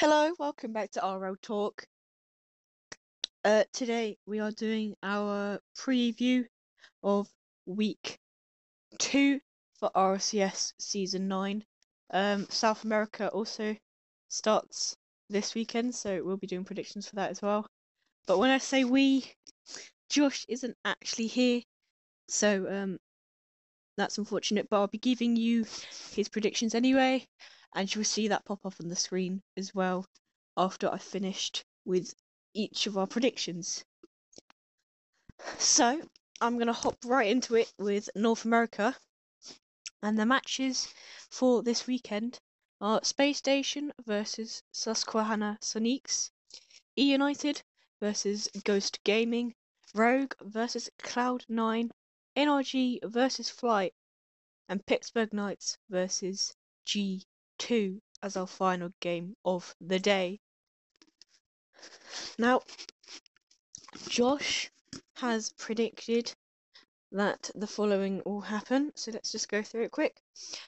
Hello, welcome back to RL Talk. Today we are doing our preview of week 2 for RCS season 9. South America also starts this weekend, so we'll be doing predictions for that as well. But when I say we, Josh isn't actually here, so that's unfortunate, but I'll be giving you his predictions anyway. And you will see that pop up on the screen as well after I've finished with each of our predictions. So I'm going to hop right into it with North America. And the matches for this weekend are Space Station versus Susquehanna Sonics, E United versus Ghost Gaming, Rogue versus Cloud9, NRG versus Flight, and Pittsburgh Knights versus G2 as our final game of the day. Now, Josh has predicted that the following will happen, so let's just go through it quick.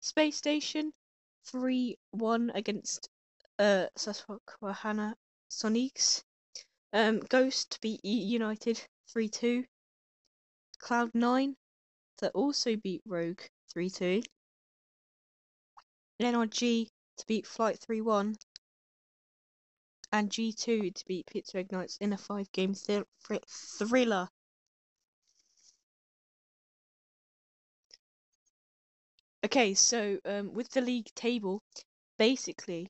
Space Station 3-1 against Susquehanna Sonics. Ghost beat E United 3-2. Cloud9 that also beat Rogue 3-2. NRG to beat Flight 3-1, and G2 to beat Pittsburgh Knights in a 5-game thriller. Okay, so with the league table, basically,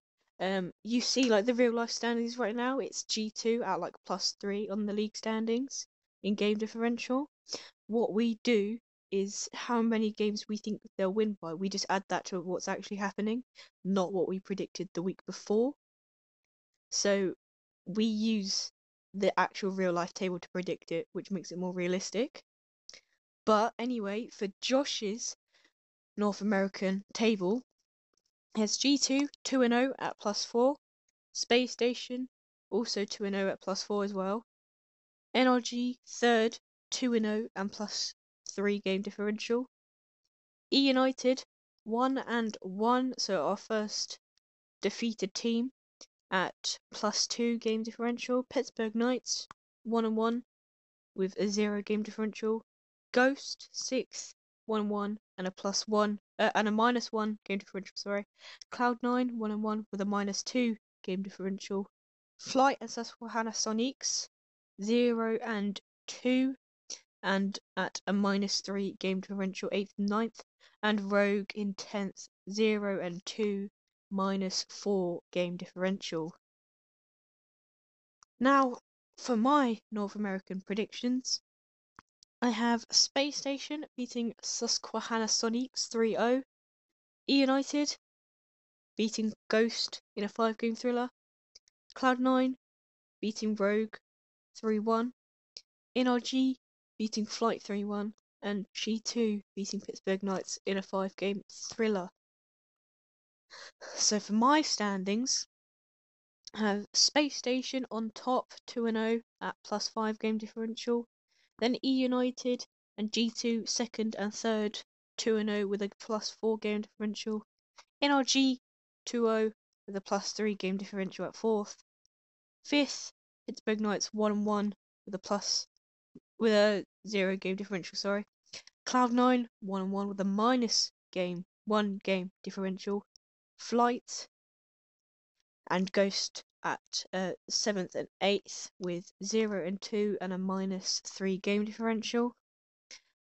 you see like the real life standings right now. It's G2 at like +3 on the league standings in game differential. What we do is how many games we think they'll win by. We just add that to what's actually happening, not what we predicted the week before. So we use the actual real life table to predict it, which makes it more realistic. But anyway, for Josh's North American table, it's G2 2-0 at +4, Space Station also 2-0 at +4 as well, NRG third 2-0 and +3 game differential. E United 1-1, so our first defeated team at +2 game differential. Pittsburgh Knights 1-1 with a 0 game differential. Ghost 6 1-1 and a +1 and a -1 game differential. Sorry, Cloud9 1-1 with a -2 game differential. Flight and Susquehanna Sonics 0-2. And at a -3 game differential, 8th and 9th, and Rogue in 10th, 0-2, -4 game differential. Now, for my North American predictions, I have Space Station beating Susquehanna Sonics 3-0, E United beating Ghost in a 5-game thriller, Cloud9 beating Rogue 3-1, NRG beating Flight 3-1, and G2 beating Pittsburgh Knights in a 5-game thriller. So for my standings, I have Space Station on top 2-0 at +5 game differential, then E United and G2 second and third 2-0 with a +4 game differential, NRG 2-0 with a +3 game differential at 4th, 5th Pittsburgh Knights 1-1 with a zero game differential, sorry. Cloud9 1-1 with a -1 game differential. Flight and Ghost at 7th and 8th with 0-2 and a -3 game differential.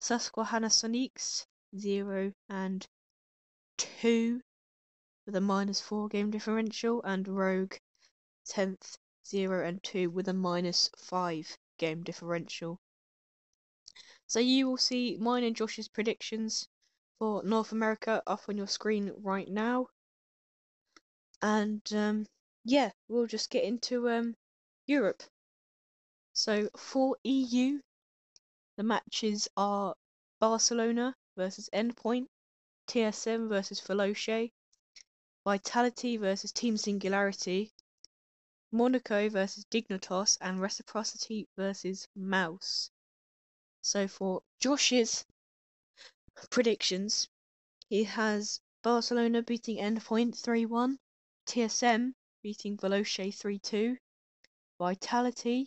Susquehanna Sonics 0-2 with a -4 game differential, and Rogue 10th 0-2 with a -5 game differential. So you will see mine and Josh's predictions for North America up on your screen right now. And yeah, we'll just get into Europe. So for EU, the matches are Barcelona versus Endpoint, TSM versus Feloce, Vitality versus Team Singularity, Monaco versus Dignitas, and Reciprocity versus Mouse. So for Josh's predictions, he has Barcelona beating Endpoint 3-1, TSM beating Feloce 3-2, Vitality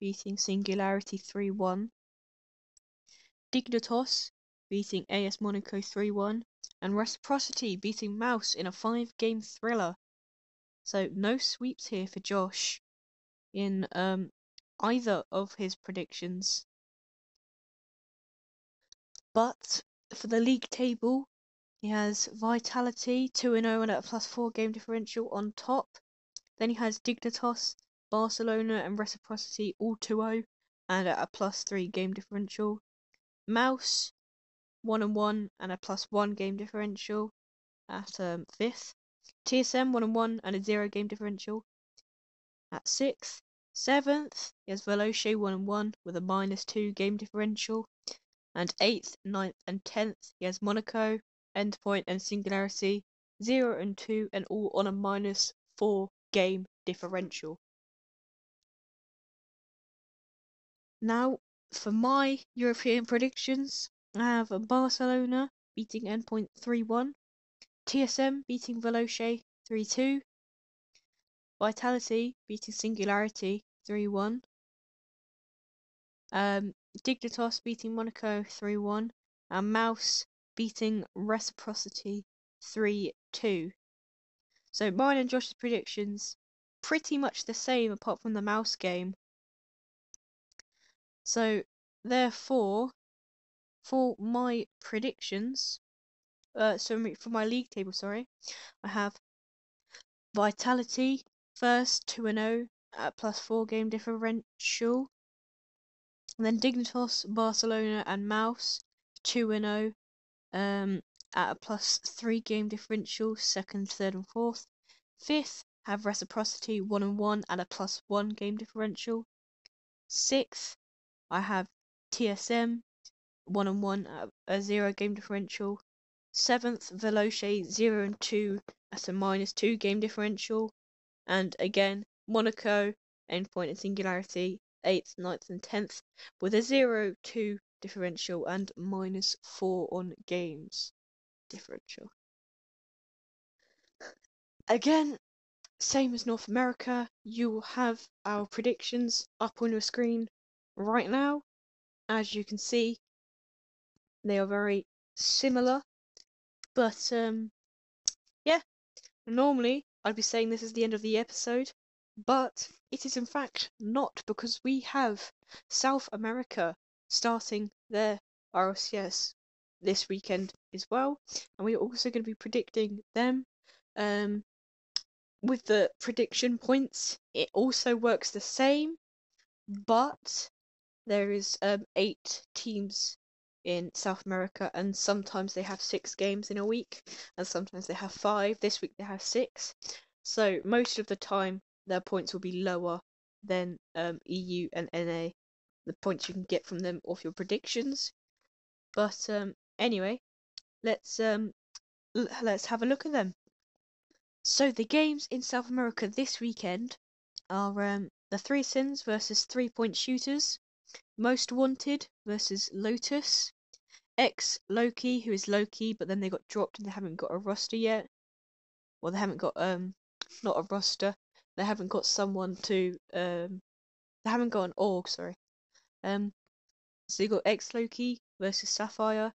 beating Singularity 3-1, Dignitas beating AS Monaco 3-1, and Reciprocity beating Mouse in a 5-game thriller. So no sweeps here for Josh in either of his predictions. But for the league table, he has Vitality 2-0 and at a +4 game differential on top. Then he has Dignitas, Barcelona and Reciprocity all 2-0 and at a +3 game differential. Mouse 1-1 and a +1 game differential at 5th. TSM 1-1 and a 0 game differential at 6th. 7th, he has Feloce 1-1 with a -2 game differential. And 8th, 9th and 10th, he has Monaco, Endpoint and Singularity 0-2 and all on a -4 game differential. Now for my European predictions, I have Barcelona beating Endpoint 3-1, TSM beating Feloce 3-2, Vitality beating Singularity 3-1, Dignitas beating Monaco 3-1, and Mouse beating Reciprocity 3-2. So mine and Josh's predictions pretty much the same apart from the Mouse game. So therefore, for my predictions, for my league table, I have Vitality first 2-0 at +4 game differential, and then Dignitas, Barcelona and Mouse 2-0 at a +3 game differential, 2nd, 3rd and 4th. 5th, have Reciprocity 1-1 at a +1 game differential. 6th, I have TSM 1-1 at a 0 game differential. 7th, Feloce 0-2 at a -2 game differential. And again, Monaco, Endpoint and Singularity 8th, 9th and 10th with a 0-2 differential and -4 on games differential. Again, same as North America, you will have our predictions up on your screen right now. As you can see, they are very similar, but yeah, normally I'd be saying this is the end of the episode, but it is in fact not, because we have South America starting their RCS this weekend as well, and we're also going to be predicting them with the prediction points. It also works the same, but there is 8 teams in South America, and sometimes they have 6 games in a week, and sometimes they have 5. This week they have 6, so most of the time their points will be lower than EU and NA, the points you can get from them off your predictions. But anyway, let's have a look at them. So the games in South America this weekend are the Three Sins versus 3 Point Shooters, Most Wanted versus Lotus, X Loki, who is Loki, but then they got dropped and they haven't got a roster yet. Well, they haven't got not a roster. They haven't got someone to they haven't got an org, so you got X Loki versus Sapphire,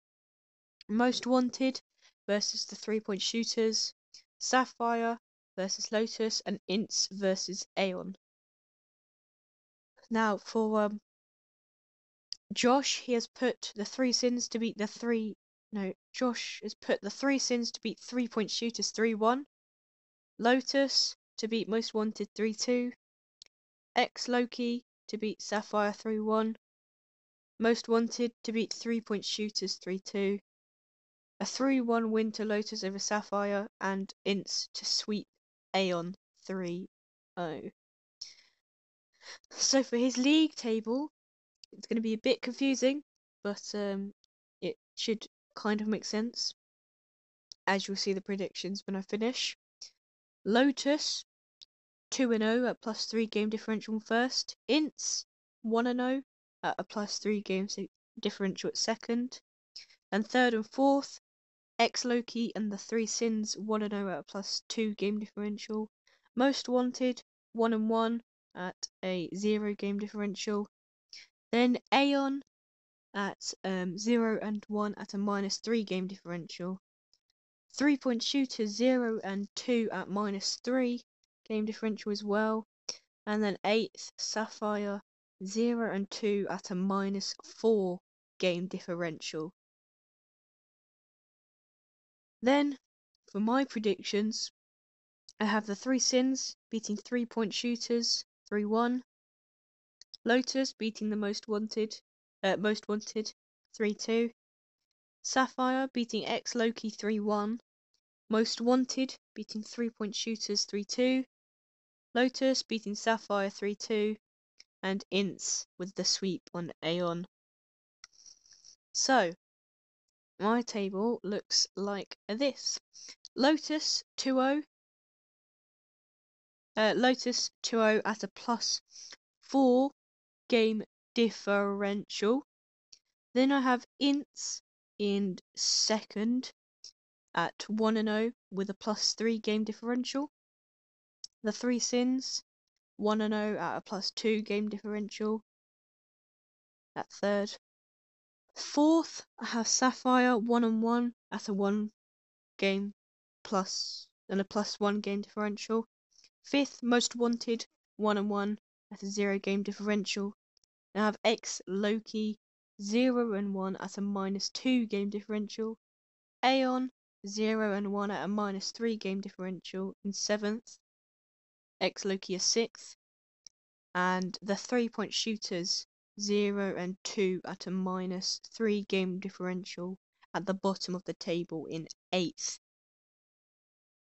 Most Wanted versus the 3 Point Shooters, Sapphire versus Lotus, and Ints versus Aeon. Now for Josh, he has put the Three Sins to beat the Josh has put the Three Sins to beat 3 Point Shooters 3-1, Lotus to beat Most Wanted 3-2, X Loki to beat Sapphire 3-1, Most Wanted to beat 3 Point Shooters 3-2, a 3-1 win to Lotus over Sapphire, and Ints to sweep Aeon 3-0. So for his league table, it's going to be a bit confusing, but it should kind of make sense, as you'll see the predictions when I finish. Lotus 2-0 at +3 game differential first, Ints 1-0 at a +3 game differential at second, and third and fourth, X Loki and the Three Sins 1-0 at a +2 game differential, Most Wanted 1-1 at a 0 game differential. Then Aeon at 0-1 at a -3 game differential. 3 Point Shooters 0-2 at -3 game differential as well. And then 8th Sapphire 0-2 at a -4 game differential. Then for my predictions, I have the Three Sins beating 3 Point Shooters 3-1, Lotus beating the Most Wanted 3-2, Sapphire beating X Loki 3-1, Most Wanted beating 3 Point Shooters 3-2, Lotus beating Sapphire 3-2, and Ints with the sweep on Aeon. So my table looks like this. Lotus 2-0. Lotus 2-0 at a +4 game differential. Then I have Ints in second at 1-0 with a +3 game differential. The Three Sins 1-0 at a +2 game differential at third. Fourth, I have Sapphire 1-1 at a 1 game plus and a +1 game differential. Fifth, Most Wanted 1-1 at a 0 game differential. I have X Loki 0-1 at a -2 game differential. Aeon 0-1 at a -3 game differential in seventh. X Loki is sixth, and the 3 Point Shooters 0-2 at a -3 game differential at the bottom of the table in eighth.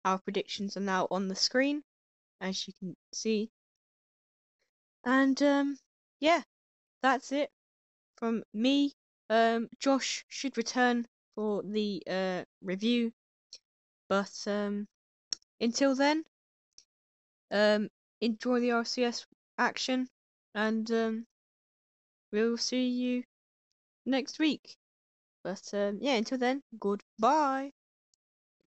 Our predictions are now on the screen, as you can see. And yeah, that's it from me. Josh should return for the review, but until then, enjoy the RCS action, and we'll see you next week. But yeah, until then, goodbye.